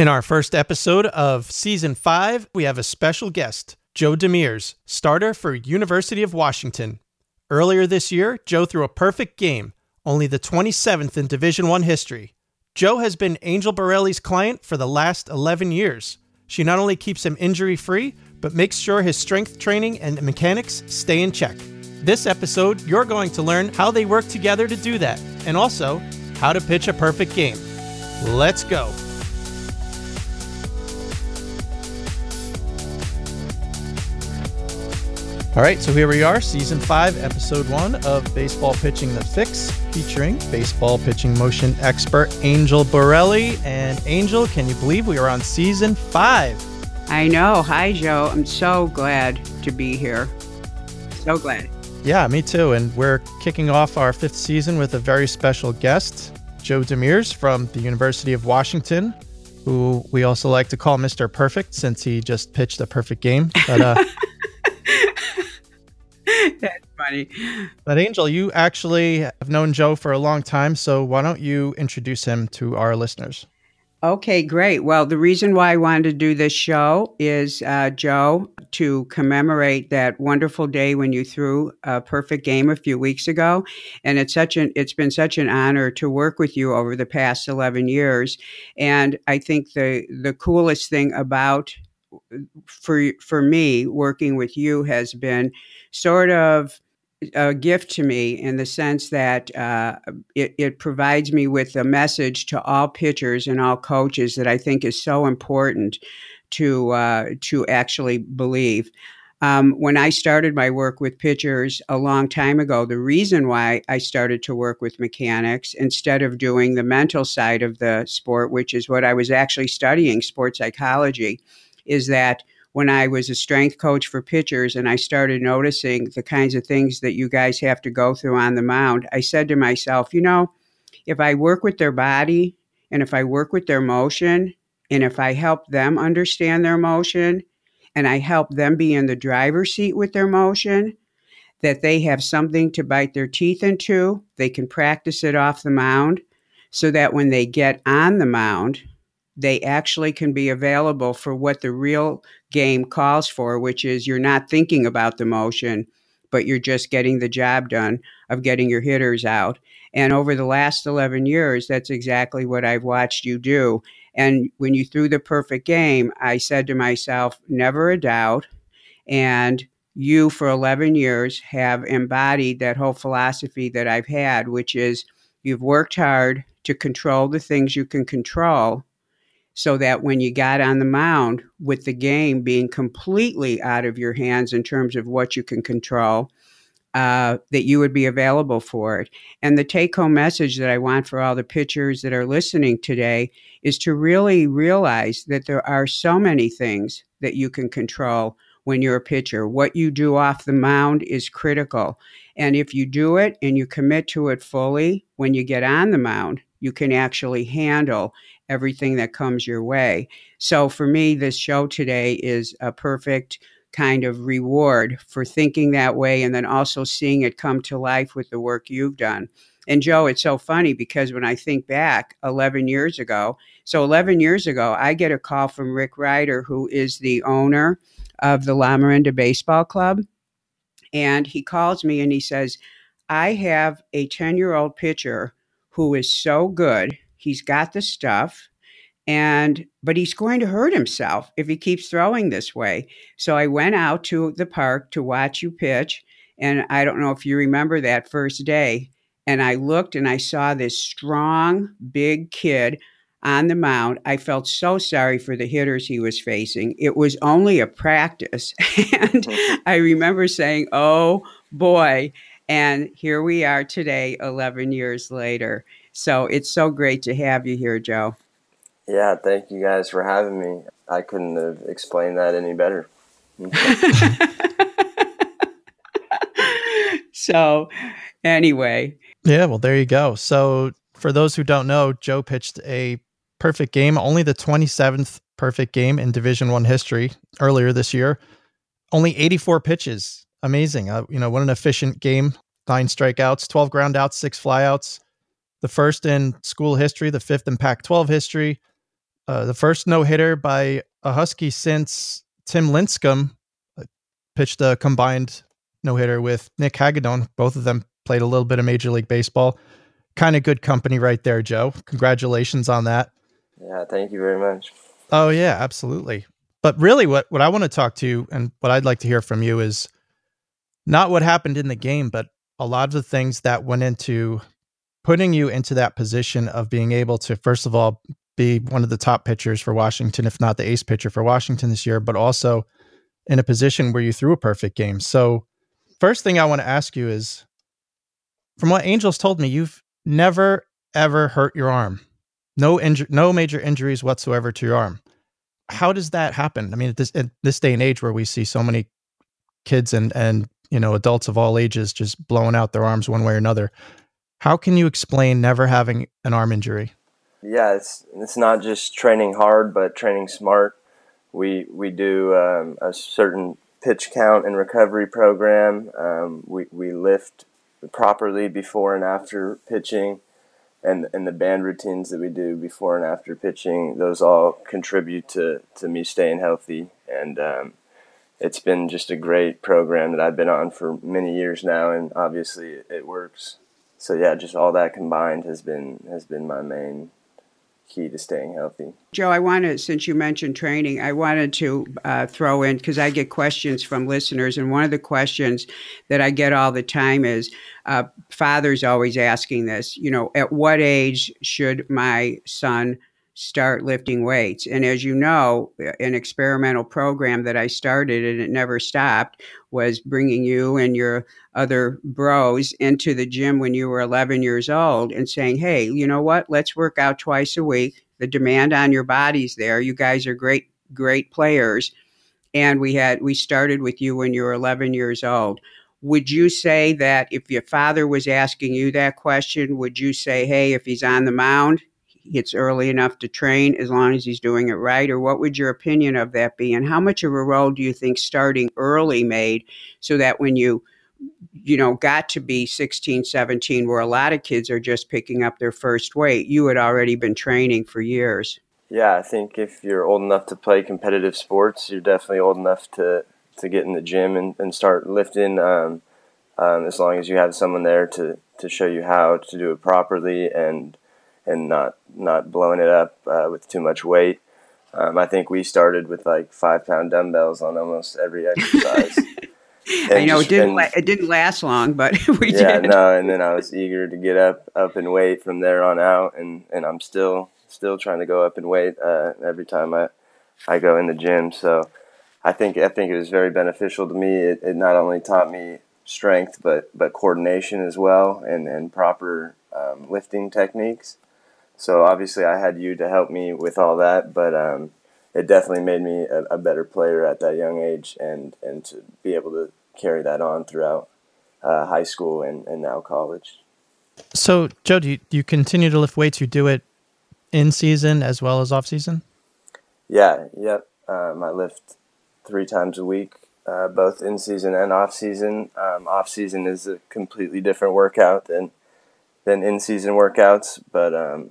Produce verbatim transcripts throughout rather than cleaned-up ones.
In our first episode of Season five, we have a special guest, Joe DeMers, starter for University of Washington. Earlier this year, Joe threw a perfect game, only the twenty-seventh in Division one history. Joe has been Angel Borrelli's client for the last eleven years. She not only keeps him injury-free, but makes sure his strength training and mechanics stay in check. This episode, you're going to learn how they work together to do that, and also how to pitch a perfect game. Let's go. All right, so here we are, Season five, Episode one of Baseball Pitching the Fix, featuring baseball pitching motion expert Angel Borrelli. And Angel, can you believe we are on Season five? I know. Hi, Joe. I'm so glad to be here. So glad. Yeah, me too. And we're kicking off our fifth season with a very special guest, Joe DeMers from the University of Washington, who we also like to call Mister Perfect since he just pitched a perfect game. But, uh, that's funny. But Angel, you actually have known Joe for a long time, so why don't you introduce him to our listeners? Okay, great. Well, the reason why I wanted to do this show is, uh, Joe, to commemorate that wonderful day when you threw a perfect game a few weeks ago. And it's such an, it's been such an honor to work with you over the past eleven years. And I think the, the coolest thing about for for me, working with you has been sort of a gift to me in the sense that uh, it, it provides me with a message to all pitchers and all coaches that I think is so important to uh, to actually believe. Um, when I started my work with pitchers a long time ago, the reason why I started to work with mechanics instead of doing the mental side of the sport, which is what I was actually studying, sports psychology, is that when I was a strength coach for pitchers and I started noticing the kinds of things that you guys have to go through on the mound, I said to myself, you know, if I work with their body and if I work with their motion and if I help them understand their motion and I help them be in the driver's seat with their motion, that they have something to bite their teeth into, they can practice it off the mound so that when they get on the mound, they actually can be available for what the real game calls for, which is you're not thinking about the motion, but you're just getting the job done of getting your hitters out. And over the last eleven years, that's exactly what I've watched you do. And when you threw the perfect game, I said to myself, never a doubt. And you, for eleven years, have embodied that whole philosophy that I've had, which is you've worked hard to control the things you can control, so that when you got on the mound with the game being completely out of your hands in terms of what you can control, uh, that you would be available for it. And the take-home message that I want for all the pitchers that are listening today is to really realize that there are so many things that you can control when you're a pitcher. What you do off the mound is critical. And if you do it and you commit to it fully, when you get on the mound, you can actually handle everything that comes your way. So for me, this show today is a perfect kind of reward for thinking that way and then also seeing it come to life with the work you've done. And Joe, it's so funny because when I think back eleven years ago, so eleven years ago, I get a call from Rick Ryder, who is the owner of the LaMorinda Baseball Club. And he calls me and he says, I have a ten-year-old pitcher who is so good. He's got the stuff, and but he's going to hurt himself if he keeps throwing this way. So I went out to the park to watch you pitch, and I don't know if you remember that first day, and I looked and I saw this strong, big kid on the mound. I felt so sorry for the hitters he was facing. It was only a practice, and I remember saying, oh, boy, and here we are today, eleven years later. So it's so great to have you here, Joe. Yeah, thank you guys for having me. I couldn't have explained that any better. So anyway. Yeah, well, there you go. So for those who don't know, Joe pitched a perfect game, only the twenty-seventh perfect game in Division one history earlier this year. Only eighty-four pitches. Amazing. Uh, you know, what an efficient game. Nine strikeouts, twelve groundouts, six flyouts. The first in school history, the fifth in Pac twelve history, Uh, the first no-hitter by a Husky since Tim Linscomb pitched a combined no-hitter with Nick Hagadone. Both of them played a little bit of Major League Baseball. Kind of good company right there, Joe. Congratulations on that. Yeah, thank you very much. Oh, yeah, absolutely. But really what, what I want to talk to you and what I'd like to hear from you is not what happened in the game, but a lot of the things that went into putting you into that position of being able to, first of all, be one of the top pitchers for Washington, if not the ace pitcher for Washington this year, but also in a position where you threw a perfect game. So first thing I want to ask you is, from what Angel's told me, you've never, ever hurt your arm. No inju- no major injuries whatsoever to your arm. How does that happen? I mean, at this, at this day and age where we see so many kids and, and, you know, adults of all ages just blowing out their arms one way or another, how can you explain never having an arm injury? Yeah, it's it's not just training hard, but training smart. We we do um, a certain pitch count and recovery program. Um, we we lift properly before and after pitching, and and the band routines that we do before and after pitching, those all contribute to, to me staying healthy. And um, it's been just a great program that I've been on for many years now, and obviously it works. So yeah, just all that combined has been has been my main key to staying healthy. Joe, I wanted, since you mentioned training, I wanted to uh, throw in, because I get questions from listeners, and one of the questions that I get all the time is, uh, father's always asking this, you know, at what age should my son start lifting weights? And as you know, an experimental program that I started, and it never stopped, was bringing you and your other bros into the gym when you were eleven years old and saying, hey, you know what, let's work out twice a week. The demand on your body's there. You guys are great, great players. And we had, we started with you when you were eleven years old. Would you say that if your father was asking you that question, would you say, hey, if he's on the mound, it's early enough to train as long as he's doing it right? Or what would your opinion of that be? And how much of a role do you think starting early made so that when you, you know, got to be sixteen, seventeen, where a lot of kids are just picking up their first weight, you had already been training for years? Yeah, I think if you're old enough to play competitive sports, you're definitely old enough to, to get in the gym and, and start lifting, um, um, as long as you have someone there to, to show you how to do it properly and and not not blowing it up uh, with too much weight. Um, I think we started with like five-pound dumbbells on almost every exercise. I know, just, it didn't and, la- it didn't last long, but we yeah, did. Yeah, no, and then I was eager to get up up in weight from there on out, and, and I'm still still trying to go up in weight uh, every time I, I go in the gym. So I think I think it was very beneficial to me. It, it not only taught me strength, but, but coordination as well, and, and proper um, lifting techniques. So obviously I had you to help me with all that, but um, it definitely made me a, a better player at that young age, and, and to be able to carry that on throughout uh, high school and, and now college. So, Joe, do you, do you continue to lift weights? You do it in season as well as off season? Yeah, yep. Um, I lift three times a week, uh, both in season and off season. Um, off season is a completely different workout than than in season workouts, but um,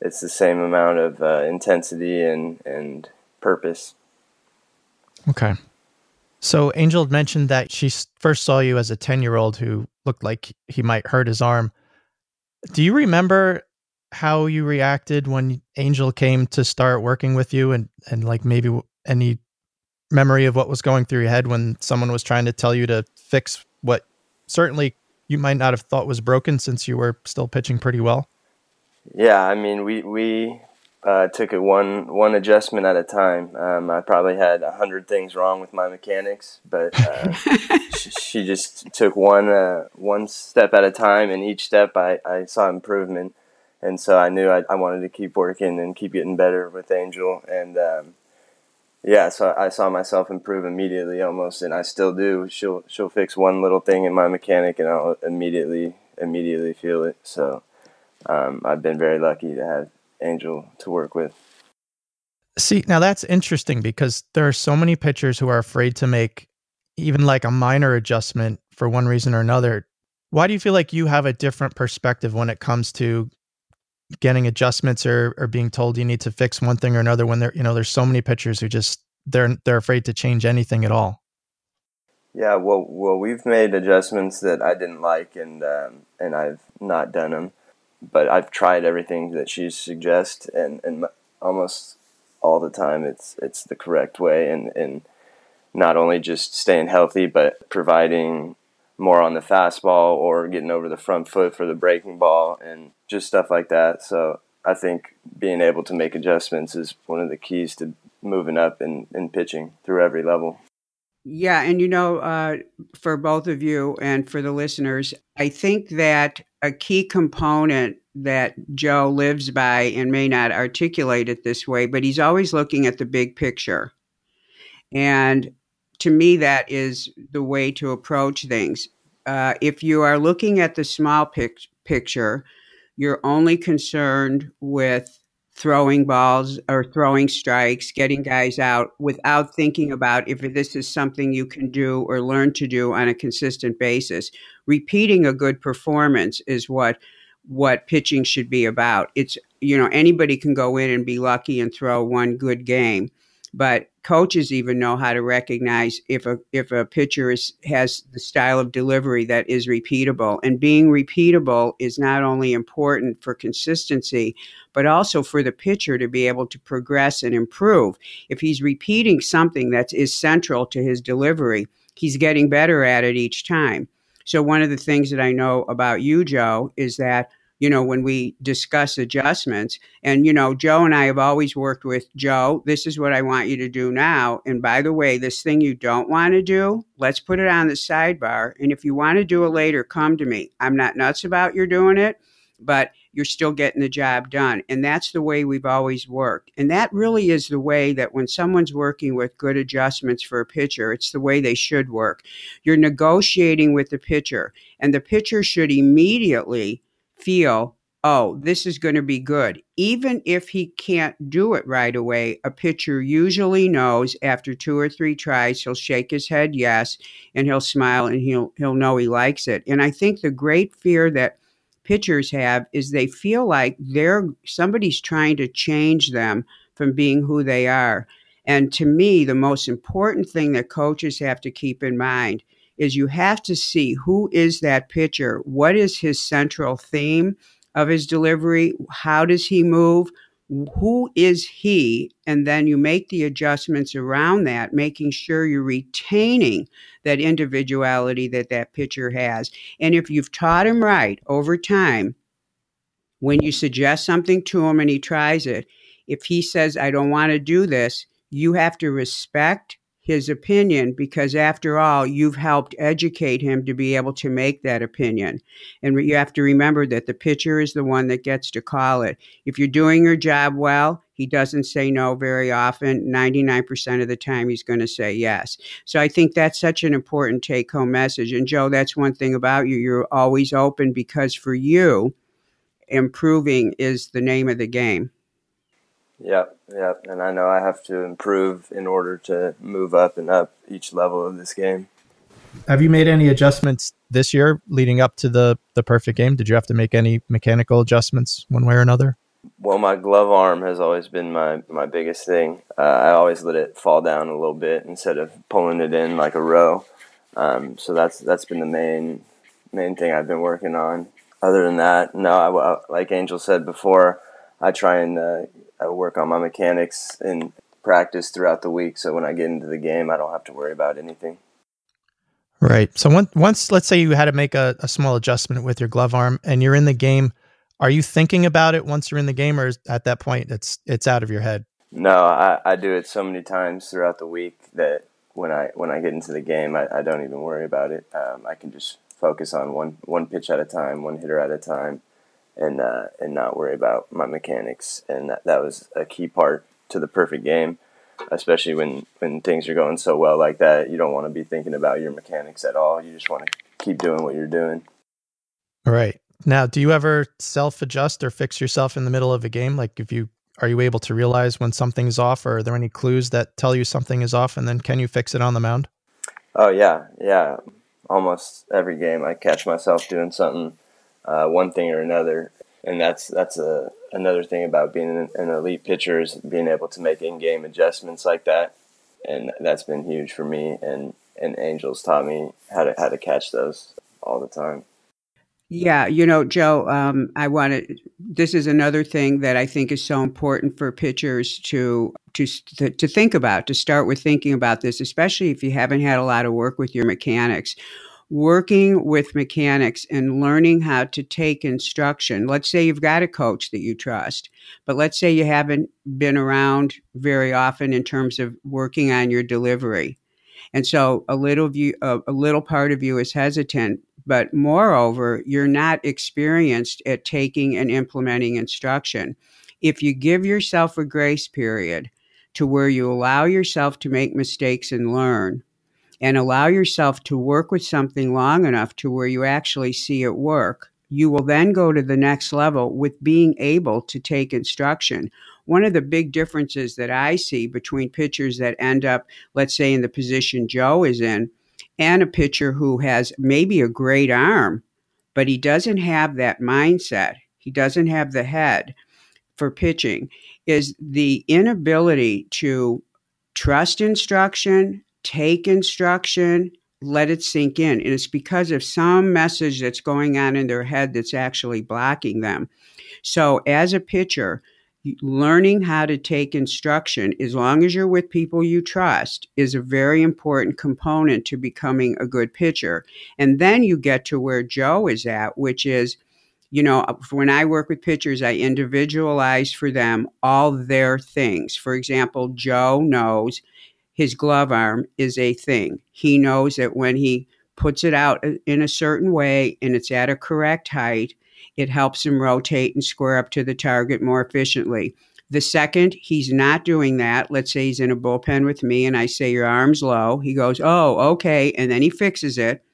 it's the same amount of uh, intensity and, and purpose. Okay. So Angel mentioned that she first saw you as a ten-year-old who looked like he might hurt his arm. Do you remember how you reacted when Angel came to start working with you, and, and like maybe any memory of what was going through your head when someone was trying to tell you to fix what certainly you might not have thought was broken, since you were still pitching pretty well? Yeah, I mean, we we uh, took it one one adjustment at a time. Um, I probably had a hundred things wrong with my mechanics, but uh, she, she just took one uh, one step at a time, and each step I, I saw improvement, and so I knew I, I wanted to keep working and keep getting better with Angel, and um, yeah, so I saw myself improve immediately, almost, and I still do. She'll she'll fix one little thing in my mechanic, and I'll immediately immediately feel it. So. Um, I've been very lucky to have Angel to work with. See, now that's interesting, because there are so many pitchers who are afraid to make even like a minor adjustment for one reason or another. Why do you feel like you have a different perspective when it comes to getting adjustments or, or being told you need to fix one thing or another when they're, you know, there's so many pitchers who just, they're, they're afraid to change anything at all. Yeah. Well, well, we've made adjustments that I didn't like and, um, and I've not done them, but I've tried everything that she suggests and, and almost all the time it's, it's the correct way. And, and not only just staying healthy, but providing more on the fastball or getting over the front foot for the breaking ball and just stuff like that. So I think being able to make adjustments is one of the keys to moving up and, and pitching through every level. Yeah. And, you know, uh, for both of you and for the listeners, I think that a key component that Joe lives by, and may not articulate it this way, but he's always looking at the big picture. And to me, that is the way to approach things. Uh, if you are looking at the small pic- picture, you're only concerned with throwing balls or throwing strikes, getting guys out without thinking about if this is something you can do or learn to do on a consistent basis. Repeating a good performance is what what pitching should be about. It's, you know, anybody can go in and be lucky and throw one good game, but coaches even know how to recognize if a if a pitcher is, has the style of delivery that is repeatable. And being repeatable is not only important for consistency, but also for the pitcher to be able to progress and improve. If he's repeating something that is central to his delivery, he's getting better at it each time. So one of the things that I know about you, Joe, is that, you know, when we discuss adjustments and, you know, Joe and I have always worked with Joe, this is what I want you to do now. And by the way, this thing you don't want to do, let's put it on the sidebar. And if you want to do it later, come to me. I'm not nuts about you're doing it, but you're still getting the job done. And that's the way we've always worked. And that really is the way that when someone's working with good adjustments for a pitcher, it's the way they should work. You're negotiating with the pitcher, and the pitcher should immediately feel, oh, this is going to be good. Even if he can't do it right away, a pitcher usually knows after two or three tries, he'll shake his head yes, and he'll smile and he'll he'll know he likes it. And I think the great fear that pitchers have is they feel like they're somebody's trying to change them from being who they are. And to me, the most important thing that coaches have to keep in mind is you have to see who is that pitcher, what is his central theme of his delivery, how does he move, who is he, and then you make the adjustments around that, making sure you're retaining that individuality that that pitcher has. And if you've taught him right over time, when you suggest something to him and he tries it, if he says, I don't want to do this, you have to respect his opinion, because after all, you've helped educate him to be able to make that opinion. And you have to remember that the pitcher is the one that gets to call it. If you're doing your job well, he doesn't say no very often. ninety-nine percent of the time, he's going to say yes. So I think that's such an important take-home message. And Joe, that's one thing about you. You're always open, because for you, improving is the name of the game. Yep, yep. And I know I have to improve in order to move up and up each level of this game. Have you made any adjustments this year leading up to the, the perfect game? Did you have to make any mechanical adjustments one way or another? Well, my glove arm has always been my, my biggest thing. Uh, I always let it fall down a little bit instead of pulling it in like a row. Um, so that's that's been the main main thing I've been working on. Other than that, no, I, like Angel said before, I try and... Uh, I work on my mechanics and practice throughout the week, so when I get into the game, I don't have to worry about anything. Right. So once, once let's say you had to make a, a small adjustment with your glove arm and you're in the game, are you thinking about it once you're in the game, or is, at that point it's it's out of your head? No, I, I do it so many times throughout the week that when I when I get into the game, I, I don't even worry about it. Um, I can just focus on one one pitch at a time, one hitter at a time. and uh, and not worry about my mechanics. And that, that was a key part to the perfect game, especially when, when things are going so well like that. You don't want to be thinking about your mechanics at all. You just want to keep doing what you're doing. All right. Now, do you ever self-adjust or fix yourself in the middle of a game? Like, if you are you able to realize when something's off, or are there any clues that tell you something is off, and then can you fix it on the mound? Oh, yeah, yeah. Almost every game I catch myself doing something Uh, one thing or another. and that's that's a another thing about being an elite pitcher is being able to make in-game adjustments like that, and that's been huge for me. And and Angel's taught me how to how to catch those all the time. Yeah, you know, Joe, um, I want to. This is another thing that I think is so important for pitchers to to to think about. To start with thinking about this, especially if you haven't had a lot of work with your mechanics. Working with mechanics and learning how to take instruction. Let's say you've got a coach that you trust, but let's say you haven't been around very often in terms of working on your delivery. And so a little view, a, a little part of you is hesitant, but moreover, you're not experienced at taking and implementing instruction. If you give yourself a grace period to where you allow yourself to make mistakes and learn, and allow yourself to work with something long enough to where you actually see it work, you will then go to the next level with being able to take instruction. One of the big differences that I see between pitchers that end up, let's say, in the position Joe is in, and a pitcher who has maybe a great arm, but he doesn't have that mindset, he doesn't have the head for pitching, is the inability to trust instruction, take instruction, let it sink in. And it's because of some message that's going on in their head that's actually blocking them. So as a pitcher, learning how to take instruction, as long as you're with people you trust, is a very important component to becoming a good pitcher. And then you get to where Joe is at, which is, you know, when I work with pitchers, I individualize for them all their things. For example, Joe knows his glove arm is a thing. He knows that when he puts it out in a certain way and it's at a correct height, it helps him rotate and square up to the target more efficiently. The second he's not doing that, let's say he's in a bullpen with me and I say, your arm's low. He goes, oh, okay. And then he fixes it.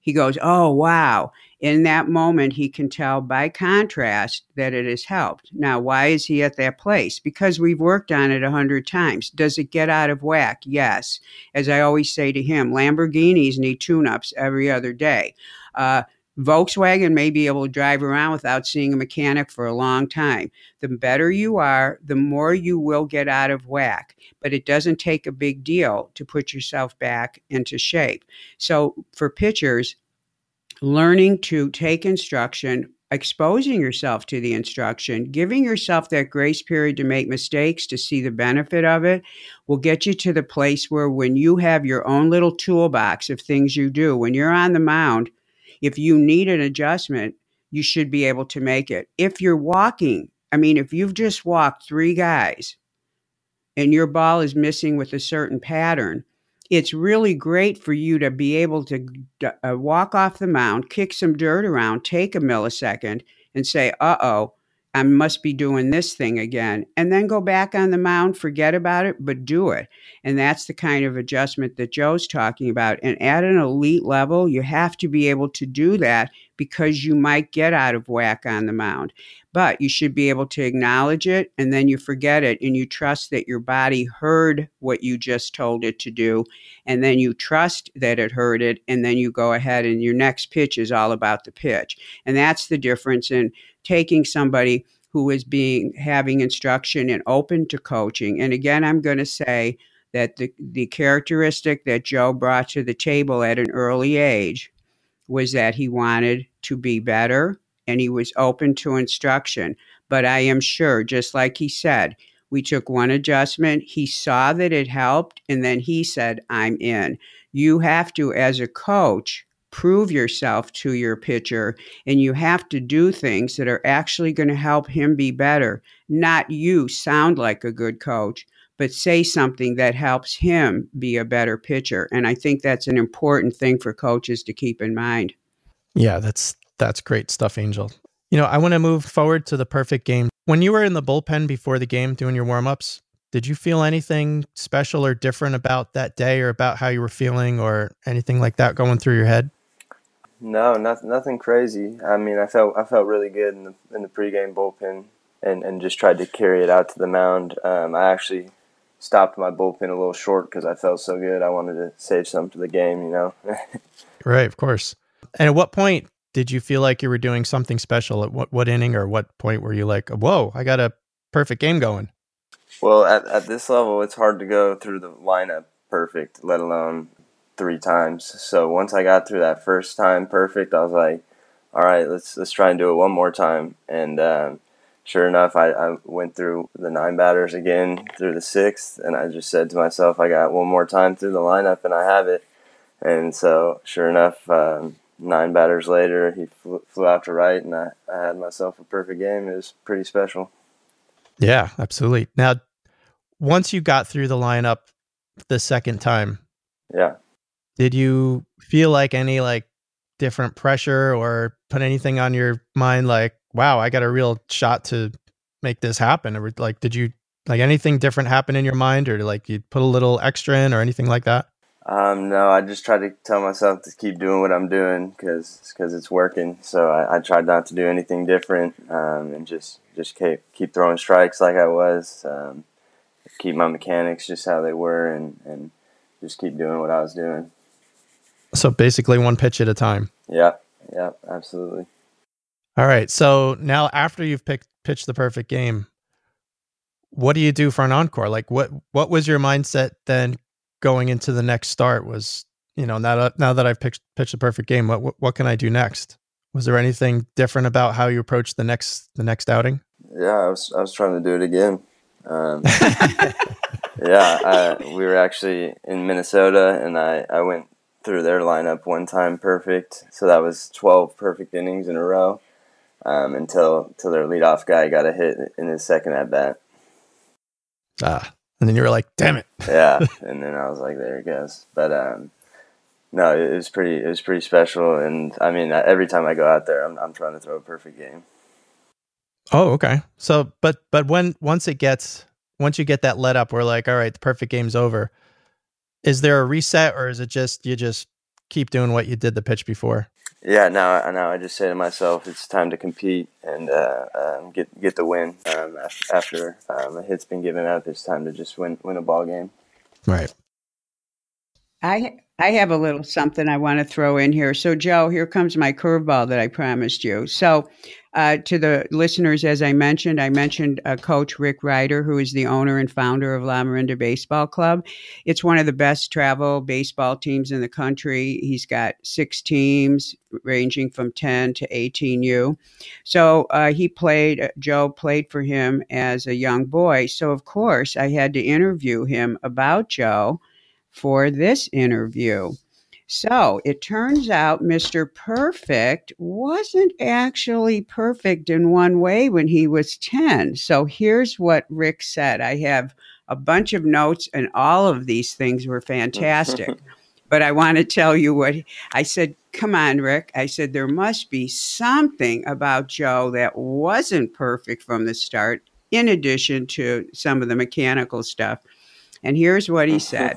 He goes, oh, wow. In that moment, he can tell by contrast that it has helped. Now, why is he at that place? Because we've worked on it a hundred times. Does it get out of whack? Yes. As I always say to him, Lamborghinis need tune-ups every other day. Uh, Volkswagen may be able to drive around without seeing a mechanic for a long time. The better you are, the more you will get out of whack. But it doesn't take a big deal to put yourself back into shape. So for pitchers, learning to take instruction, exposing yourself to the instruction, giving yourself that grace period to make mistakes, to see the benefit of it, will get you to the place where when you have your own little toolbox of things you do, when you're on the mound, if you need an adjustment, you should be able to make it. If you're walking, I mean, if you've just walked three guys and your ball is missing with a certain pattern, it's really great for you to be able to uh, walk off the mound, kick some dirt around, take a millisecond and say, uh-oh, I must be doing this thing again, and then go back on the mound, forget about it, but do it. And that's the kind of adjustment that Joe's talking about. And at an elite level, you have to be able to do that because you might get out of whack on the mound. But you should be able to acknowledge it, and then you forget it, and you trust that your body heard what you just told it to do, and then you trust that it heard it, and then you go ahead, and your next pitch is all about the pitch. And that's the difference in taking somebody who is being having instruction and open to coaching. And again, I'm going to say that the, the characteristic that Joe brought to the table at an early age was that he wanted to be better and he was open to instruction. But I am sure, just like he said, we took one adjustment, he saw that it helped, and then he said, I'm in. You have to, as a coach, prove yourself to your pitcher, and you have to do things that are actually going to help him be better. Not you sound like a good coach, but say something that helps him be a better pitcher. And I think that's an important thing for coaches to keep in mind. Yeah, that's that's great stuff, Angel. You know, I want to move forward to the perfect game. When you were in the bullpen before the game doing your warm-ups, did you feel anything special or different about that day or about how you were feeling or anything like that going through your head? No, not, nothing crazy. I mean, I felt I felt really good in the in the pregame bullpen, and, and just tried to carry it out to the mound. Um, I actually stopped my bullpen a little short because I felt so good. I wanted to save some for the game, you know. Right, of course. And at what point did you feel like you were doing something special? At what, what inning or what point were you like, whoa, I got a perfect game going? Well, at, at this level, it's hard to go through the lineup perfect, let alone three times. So once I got through that first time perfect, I was like, all right, let's let's try and do it one more time. And um, sure enough, I, I went through the nine batters again through the sixth, and I just said to myself, I got one more time through the lineup, and I have it. And so sure enough, um, nine batters later, he flew, flew out to right, and I, I had myself a perfect game. It was pretty special. Yeah, absolutely. Now, once you got through the lineup the second time, yeah, did you feel like any like different pressure or put anything on your mind like, wow, I got a real shot to make this happen? Or like, did you like anything different happen in your mind, or like you put a little extra in or anything like that? Um, no, I just tried to tell myself to keep doing what I'm doing because because it's working. So I, I tried not to do anything different, um, and just just keep keep throwing strikes like I was. Um, keep my mechanics just how they were, and, and just keep doing what I was doing. So basically, one pitch at a time. Yeah, yeah, absolutely. All right. So now, after you've picked, pitched the perfect game, what do you do for an encore? Like, what what was your mindset then? Going into the next start was, you know, now that, now that I've pitched, pitched a perfect game, what, what what can I do next? Was there anything different about how you approached the next the next outing? Yeah, I was I was trying to do it again. Um, yeah, I, we were actually in Minnesota, and I, I went through their lineup one time perfect, so that was twelve perfect innings in a row, um, until until their leadoff guy got a hit in his second at bat. Ah. And then you were like, damn it. Yeah. And then I was like, there it goes. But, um, no, it was pretty, it was pretty special. And I mean, every time I go out there, I'm, I'm trying to throw a perfect game. Oh, okay. So, but, but when, once it gets, once you get that let up, we're like, all right, the perfect game's over. Is there a reset, or is it just, you just keep doing what you did the pitch before? Yeah, now, now I just say to myself, it's time to compete and uh, um, get get the win. Um, after after um, a hit's been given up, it's time to just win win a ball game. Right. I I have a little something I want to throw in here. So, Joe, here comes my curveball that I promised you. So, uh, to the listeners, as I mentioned, I mentioned uh, Coach Rick Ryder, who is the owner and founder of LaMorinda Baseball Club. It's one of the best travel baseball teams in the country. He's got six teams ranging from ten to eighteen U. So uh, he played, uh, Joe played for him as a young boy. So, of course, I had to interview him about Joe for this interview. So it turns out Mister Perfect wasn't actually perfect in one way when he was ten. So here's what Rick said. I have a bunch of notes, and all of these things were fantastic. But I want to tell you what I said. Come on, Rick. I said, there must be something about Joe that wasn't perfect from the start, in addition to some of the mechanical stuff. And here's what he said.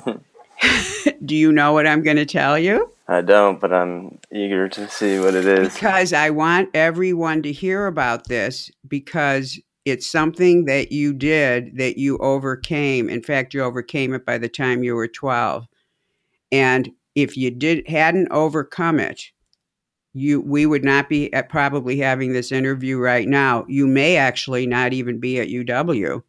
Do you know what I'm going to tell you? I don't, but I'm eager to see what it is. Because I want everyone to hear about this, because it's something that you did that you overcame. In fact, you overcame it by the time you were twelve. And if you did hadn't overcome it, you we would not be at probably having this interview right now. You may actually not even be at U W.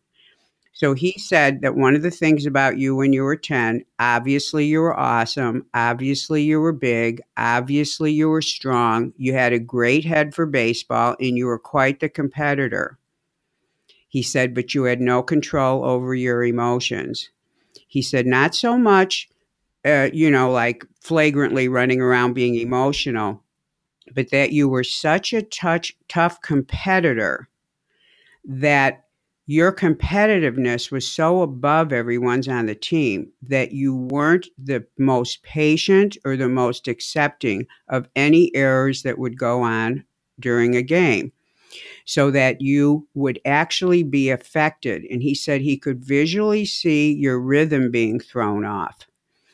So he said that one of the things about you when you were ten, obviously you were awesome, obviously you were big, obviously you were strong, you had a great head for baseball, and you were quite the competitor. He said, but you had no control over your emotions. He said, not so much, uh, you know, like flagrantly running around being emotional, but that you were such a touch, tough competitor that your competitiveness was so above everyone's on the team that you weren't the most patient or the most accepting of any errors that would go on during a game, so that you would actually be affected. And he said he could visually see your rhythm being thrown off.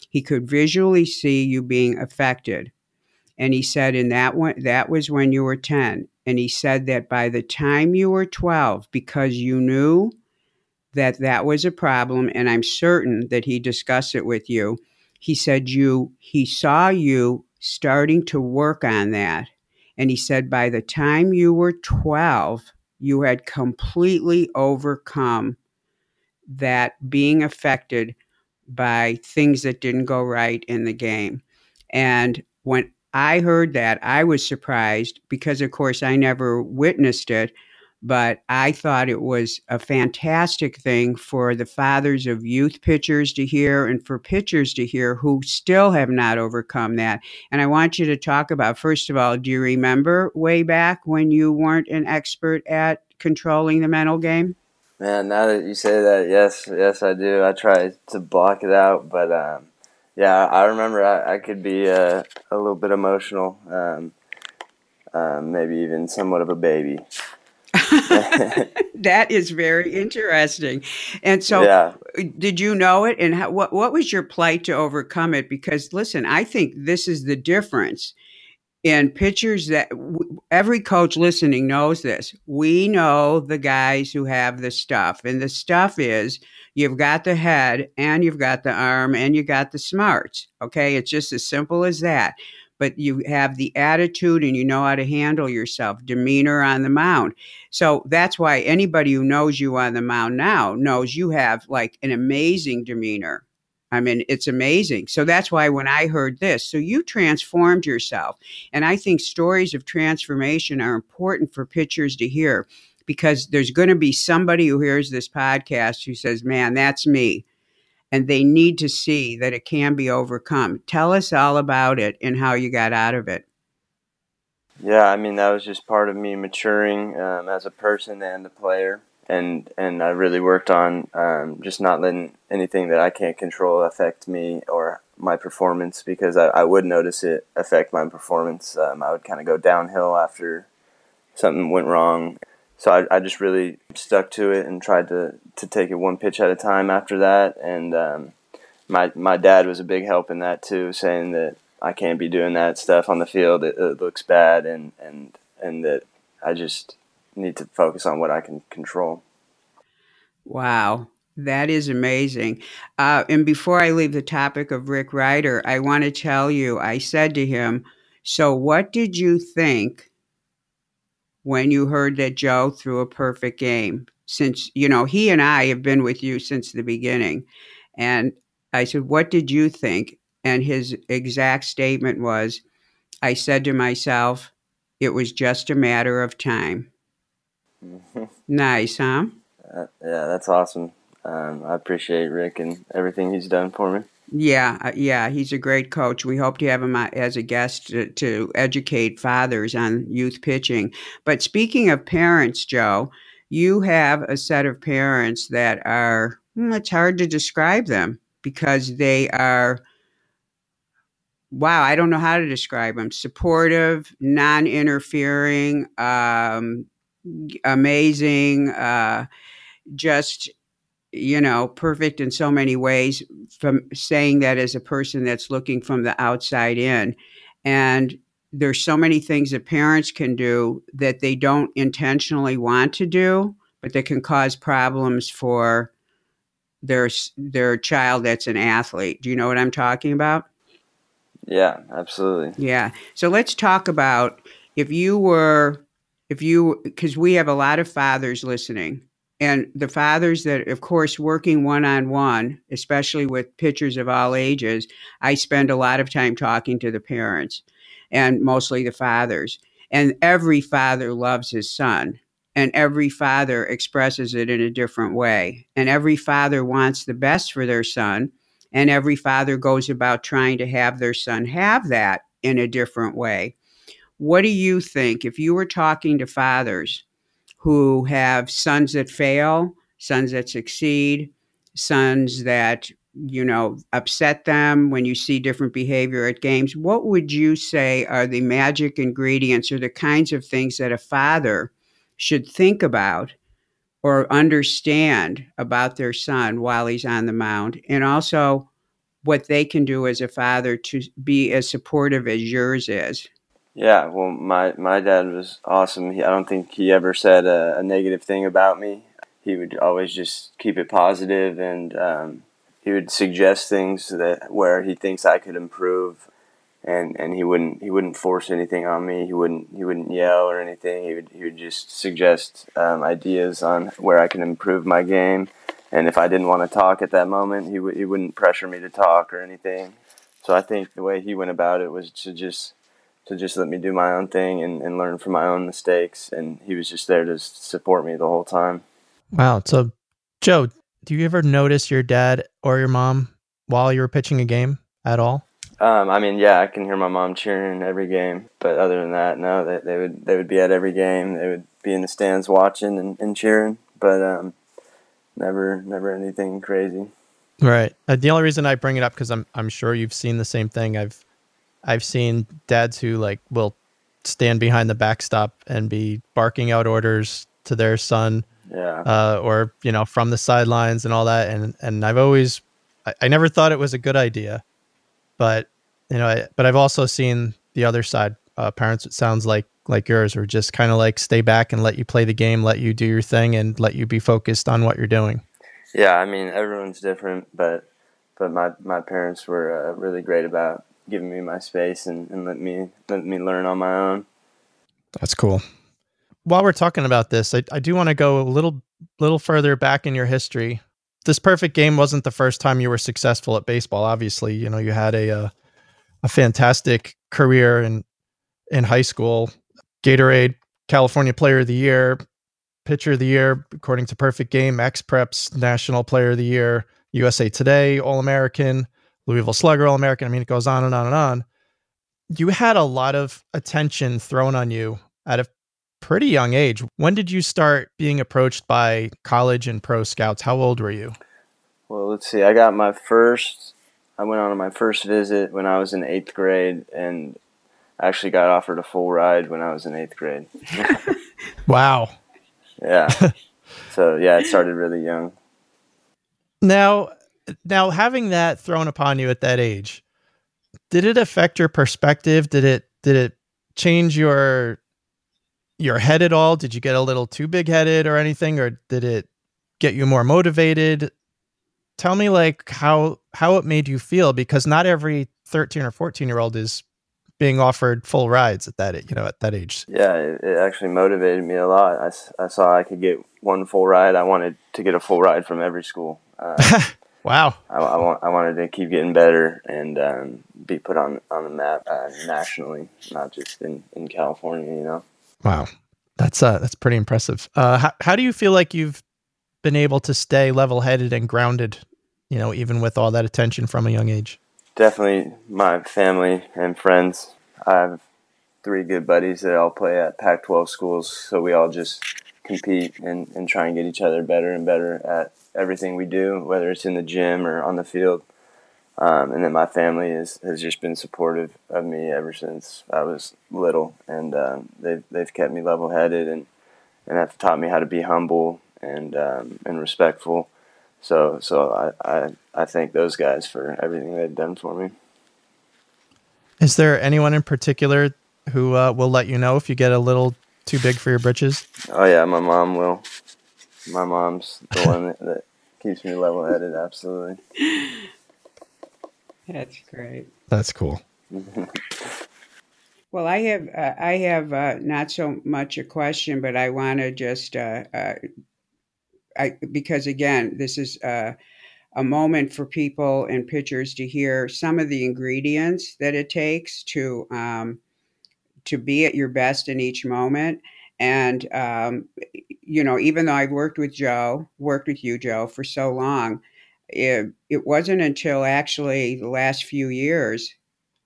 He could visually see you being affected. And he said, and that one, that was when you were ten. And he said that by the time you were twelve, because you knew that that was a problem, and I'm certain that he discussed it with you, he said you he saw you starting to work on that. And he said, by the time you were twelve, you had completely overcome that being affected by things that didn't go right in the game. And when I heard that, I was surprised because, of course, I never witnessed it, but I thought it was a fantastic thing for the fathers of youth pitchers to hear and for pitchers to hear who still have not overcome that. And I want you to talk about, first of all, do you remember way back when you weren't an expert at controlling the mental game? Man, now that you say that, yes, yes, I do. I try to block it out, but um, yeah, I remember I, I could be uh, a little bit emotional, um, um, maybe even somewhat of a baby. That is very interesting. And so yeah. Did you know it? And how, what, what was your plight to overcome it? Because, listen, I think this is the difference. And pitchers that every coach listening knows this. We know the guys who have the stuff, and the stuff is you've got the head and you've got the arm and you got the smarts. Okay. It's just as simple as that, but you have the attitude and you know how to handle yourself, demeanor on the mound. So that's why anybody who knows you on the mound now knows you have like an amazing demeanor. I mean, it's amazing. So that's why when I heard this, so you transformed yourself. And I think stories of transformation are important for pitchers to hear, because there's going to be somebody who hears this podcast who says, man, that's me. And they need to see that it can be overcome. Tell us all about it and how you got out of it. Yeah, I mean, that was just part of me maturing um, as a person and a player. And and I really worked on um, just not letting anything that I can't control affect me or my performance, because I, I would notice it affect my performance. Um, I would kind of go downhill after something went wrong. So I, I just really stuck to it and tried to, to take it one pitch at a time after that. And um, my my dad was a big help in that too, saying that I can't be doing that stuff on the field. It, it looks bad, and, and and that I just need to focus on what I can control. Wow, that is amazing. Uh, and before I leave the topic of Rick Ryder, I want to tell you, I said to him, so what did you think when you heard that Joe threw a perfect game? Since, you know, he and I have been with you since the beginning. And I said, what did you think? And his exact statement was, I said to myself, it was just a matter of time. Mm-hmm. Nice, huh? Uh, yeah, that's awesome. Um, I appreciate Rick and everything he's done for me. Yeah, uh, yeah, he's a great coach. We hope to have him as a guest to, to educate fathers on youth pitching. But speaking of parents, Joe, you have a set of parents that are, hmm, it's hard to describe them because they are, wow, I don't know how to describe them, supportive, non-interfering, um, amazing, uh, just, you know, perfect in so many ways, from saying that as a person that's looking from the outside in. And there's so many things that parents can do that they don't intentionally want to do, but that can cause problems for their, their child that's an athlete. Do you know what I'm talking about? Yeah, absolutely. Yeah. So let's talk about if you were... If you, because we have a lot of fathers listening, and the fathers that, of course, working one-on-one, especially with pitchers of all ages, I spend a lot of time talking to the parents and mostly the fathers. And every father loves his son, and every father expresses it in a different way. And every father wants the best for their son, and every father goes about trying to have their son have that in a different way. What do you think if you were talking to fathers who have sons that fail, sons that succeed, sons that, you know, upset them when you see different behavior at games? What would you say are the magic ingredients or the kinds of things that a father should think about or understand about their son while he's on the mound? And also what they can do as a father to be as supportive as yours is? Yeah, well, my, my dad was awesome. He, I don't think he ever said a, a negative thing about me. He would always just keep it positive, and um, he would suggest things that where he thinks I could improve. and and he wouldn't he wouldn't force anything on me. He wouldn't he wouldn't yell or anything. He would he would just suggest um, ideas on where I can improve my game. And if I didn't want to talk at that moment, he w- he wouldn't pressure me to talk or anything. So I think the way he went about it was to just to just let me do my own thing and, and learn from my own mistakes. And he was just there to support me the whole time. Wow. So, Joe, do you ever notice your dad or your mom while you were pitching a game at all? Um, I mean, yeah, I can hear my mom cheering every game. But other than that, no, they, they would they would be at every game. They would be in the stands watching and, and cheering. But um, never never anything crazy. Right. Uh, the only reason I bring it up, because I'm I'm sure you've seen the same thing. I've I've seen dads who like will stand behind the backstop and be barking out orders to their son, yeah, uh, or you know from the sidelines and all that. And and I've always I, I never thought it was a good idea, but you know, I, but I've also seen the other side. Uh, parents, it sounds like like yours, were just kind of like stay back and let you play the game, let you do your thing, and let you be focused on what you're doing. Yeah, I mean everyone's different, but but my my parents were uh, really great about giving me my space and, and let me let me learn on my own. That's cool. While we're talking about this, I, I do want to go a little little further back in your history. This perfect game wasn't the first time you were successful at baseball. Obviously, you know you had a a, a fantastic career in in high school. Gatorade, California Player of the Year, Pitcher of the Year, according to Perfect Game, X-Preps, National Player of the Year, U S A Today, All-American, Louisville Slugger, All-American. I mean, it goes on and on and on. You had a lot of attention thrown on you at a pretty young age. When did you start being approached by college and pro scouts? How old were you? Well, let's see. I got my first, I went on my first visit when I was in eighth grade, and I actually got offered a full ride when I was in eighth grade. Wow. Yeah. So, yeah, it started really young. Now, now having that thrown upon you at that age, did it affect your perspective? Did it did it change your your head at all? Did you get a little too big-headed or anything, or did it get you more motivated? Tell me like how how it made you feel, because not every thirteen or fourteen-year-old is being offered full rides at that, you know, at that age. Yeah, it, it actually motivated me a lot. I, I saw I could get one full ride. I wanted to get a full ride from every school. Uh, wow. I, I, want, I wanted to keep getting better and um, be put on, on the map uh, nationally, not just in, in California, you know. Wow. That's uh, that's pretty impressive. Uh, how, how do you feel like you've been able to stay level-headed and grounded, you know, even with all that attention from a young age? Definitely my family and friends. I have three good buddies that all play at Pac twelve schools, so we all just compete and, and try and get each other better and better at everything we do, whether it's in the gym or on the field. Um, and then my family is, has just been supportive of me ever since I was little, and um, they've, they've kept me level-headed and, and have taught me how to be humble and um, and respectful. So so I, I I thank those guys for everything they've done for me. Is there anyone in particular who uh, will let you know if you get a little too big for your britches? Oh, yeah, my mom will. My mom's the one that, that keeps me level-headed, absolutely. That's great. That's cool. Well, I have, uh, I have uh, not so much a question, but I want to just... Uh, uh, I, because again, this is uh, a moment for people and pitchers to hear some of the ingredients that it takes to um, to be at your best in each moment. And um, you know, even though I've worked with Joe, worked with you, Joe, for so long, it, it wasn't until actually the last few years.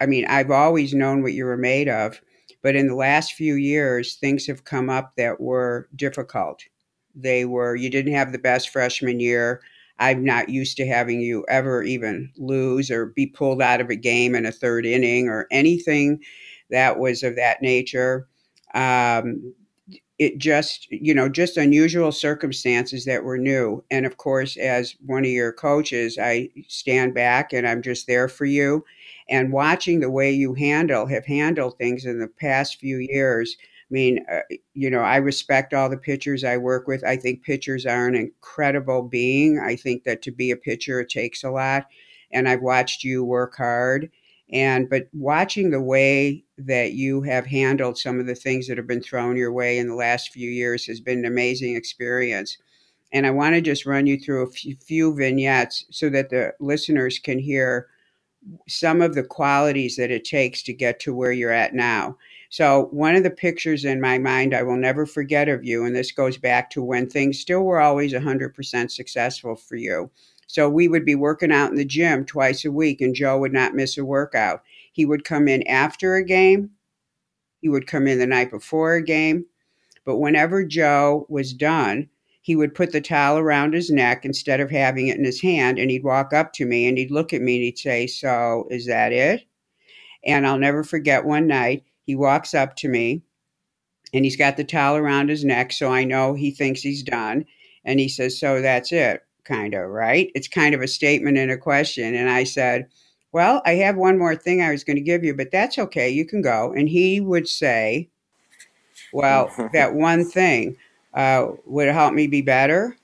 I mean, I've always known what you were made of, but in the last few years, things have come up that were difficult. They were, you didn't have the best freshman year. I'm not used to having you ever even lose or be pulled out of a game in a third inning or anything that was of that nature. Um, it just, you know, just unusual circumstances that were new. And of course, as one of your coaches, I stand back and I'm just there for you. And watching the way you handle, have handled things in the past few years, I mean, uh, you know, I respect all the pitchers I work with. I think pitchers are an incredible being. I think that to be a pitcher, it takes a lot. And I've watched you work hard And but watching the way that you have handled some of the things that have been thrown your way in the last few years has been an amazing experience. And I want to just run you through a few vignettes so that the listeners can hear some of the qualities that it takes to get to where you're at now. So one of the pictures in my mind I will never forget of you, and this goes back to when things still were always one hundred percent successful for you. So we would be working out in the gym twice a week, and Joe would not miss a workout. He would come in after a game. He would come in the night before a game. But whenever Joe was done, he would put the towel around his neck instead of having it in his hand, and he'd walk up to me, and he'd look at me, and he'd say, "So is that it?" And I'll never forget one night, he walks up to me, and he's got the towel around his neck, so I know he thinks he's done. And he says, "So that's it." Kind of, right? It's kind of a statement and a question. And I said, "Well, I have one more thing I was going to give you, but that's okay. You can go." And he would say, "Well, that one thing, uh, would it help me be better?"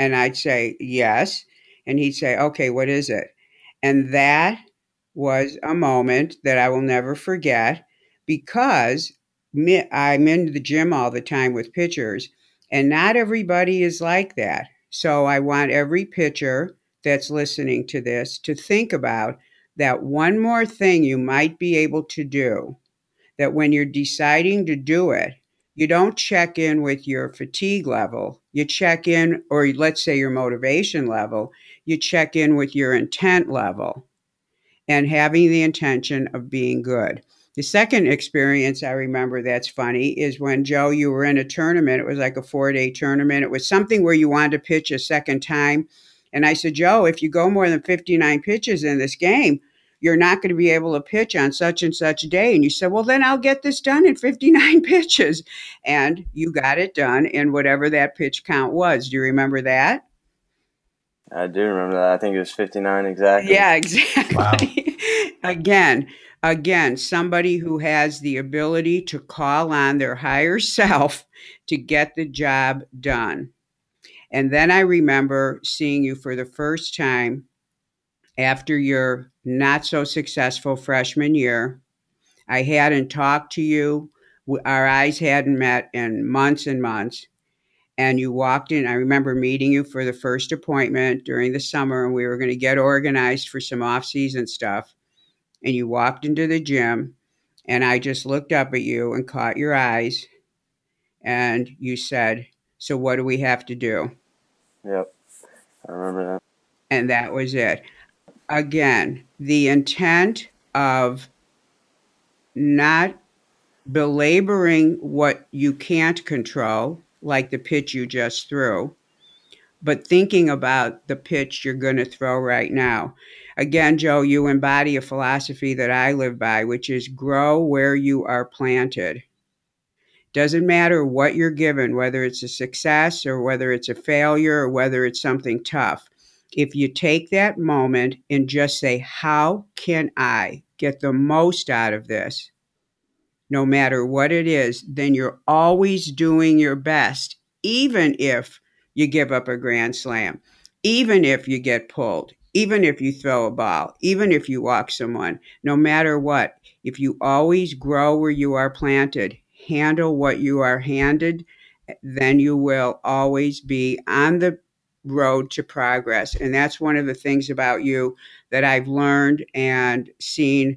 And I'd say, "Yes." And he'd say, "Okay, what is it?" And that was a moment that I will never forget, because I'm in the gym all the time with pitchers, and not everybody is like that. So I want every pitcher that's listening to this to think about that one more thing you might be able to do, that when you're deciding to do it, you don't check in with your fatigue level. You check in, or let's say your motivation level, you check in with your intent level and having the intention of being good. The second experience I remember that's funny is when, Joe, you were in a tournament. It was like a four-day tournament. It was something where you wanted to pitch a second time. And I said, "Joe, if you go more than fifty-nine pitches in this game, you're not going to be able to pitch on such and such day." And you said, "Well, then I'll get this done in fifty-nine pitches." And you got it done in whatever that pitch count was. Do you remember that? I do remember that. I think it was fifty-nine exactly. Yeah, exactly. Wow. Again, again, somebody who has the ability to call on their higher self to get the job done. And then I remember seeing you for the first time after your not so successful freshman year. I hadn't talked to you. Our eyes hadn't met in months and months. And you walked in. I remember meeting you for the first appointment during the summer, and we were going to get organized for some off-season stuff. And you walked into the gym, and I just looked up at you and caught your eyes. And you said, "So what do we have to do?" Yep, I remember that. And that was it. Again, the intent of not belaboring what you can't control, like the pitch you just threw, but thinking about the pitch you're going to throw right now. Again, Joe, you embody a philosophy that I live by, which is grow where you are planted. Doesn't matter what you're given, whether it's a success or whether it's a failure or whether it's something tough. If you take that moment and just say, "How can I get the most out of this?" no matter what it is, then you're always doing your best, even if you give up a grand slam, even if you get pulled, even if you throw a ball, even if you walk someone, no matter what. If you always grow where you are planted, handle what you are handed, then you will always be on the road to progress. And that's one of the things about you that I've learned and seen,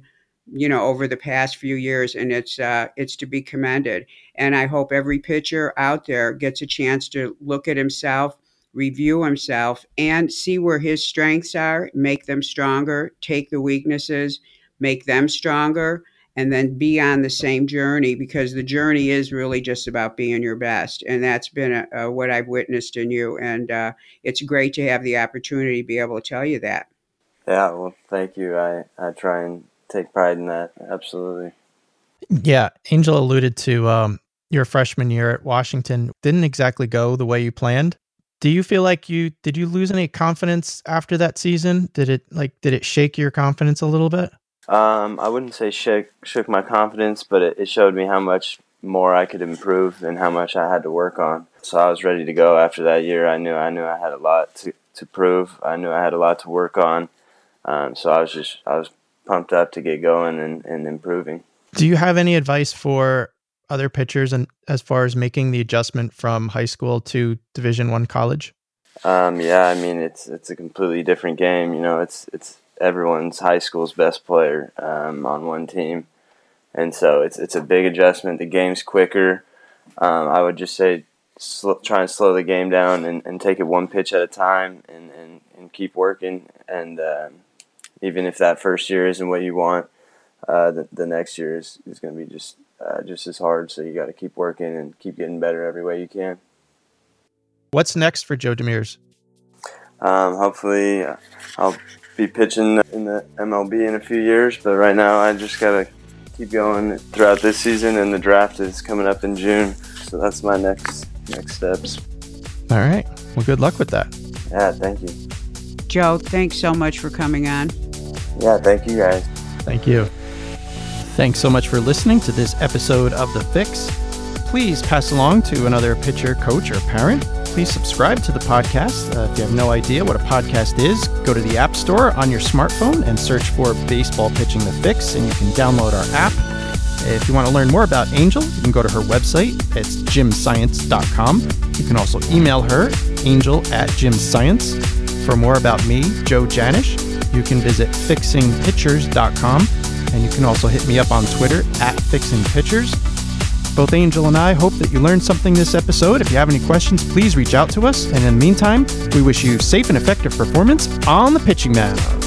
you know, over the past few years, and it's uh, it's to be commended. And I hope every pitcher out there gets a chance to look at himself, review himself, and see where his strengths are, make them stronger, take the weaknesses, make them stronger, and then be on the same journey, because the journey is really just about being your best. And that's been a, a, what I've witnessed in you, and uh, it's great to have the opportunity to be able to tell you that. Yeah, well, thank you. I, I try and take pride in that. Absolutely. Yeah. Angel alluded to um, your freshman year at Washington didn't exactly go the way you planned. Do you feel like you, did you lose any confidence after that season? Did it like, did it shake your confidence a little bit? Um, I wouldn't say shake, shook my confidence, but it, it showed me how much more I could improve and how much I had to work on. So I was ready to go after that year. I knew, I knew I had a lot to, to prove. I knew I had a lot to work on. Um, so I was just, I was pumped up to get going and, and improving. Do you have any advice for other pitchers and as far as making the adjustment from high school to Division One college? Um, yeah, I mean, it's it's a completely different game. You know, it's it's everyone's high school's best player um, on one team. And so it's it's a big adjustment. The game's quicker. Um, I would just say sl- try and slow the game down and, and take it one pitch at a time and, and, and keep working. And um, even if that first year isn't what you want, uh, the, the next year is, is going to be just uh, just as hard. So you got to keep working and keep getting better every way you can. What's next for Joe DeMers? Um, hopefully I'll be pitching in the M L B in a few years, but right now I just got to keep going throughout this season, and the draft is coming up in June. So that's my next next steps. All right. Well, good luck with that. Yeah, thank you. Joe, thanks so much for coming on. Yeah, thank you guys. Thank you. Thanks so much for listening to this episode of The Fix. Please pass along to another pitcher, coach, or parent. Please subscribe to the podcast. Uh, if you have no idea what a podcast is, go to the App Store on your smartphone and search for Baseball Pitching The Fix, and you can download our app. If you want to learn more about Angel, you can go to her website. It's gym science dot com. You can also email her, angel at gym science. For more about me, Joe Janish, you can visit fixing pitchers dot com, and you can also hit me up on Twitter, at fixingpitchers. Both Angel and I hope that you learned something this episode. If you have any questions, please reach out to us. And in the meantime, we wish you safe and effective performance on the pitching mound.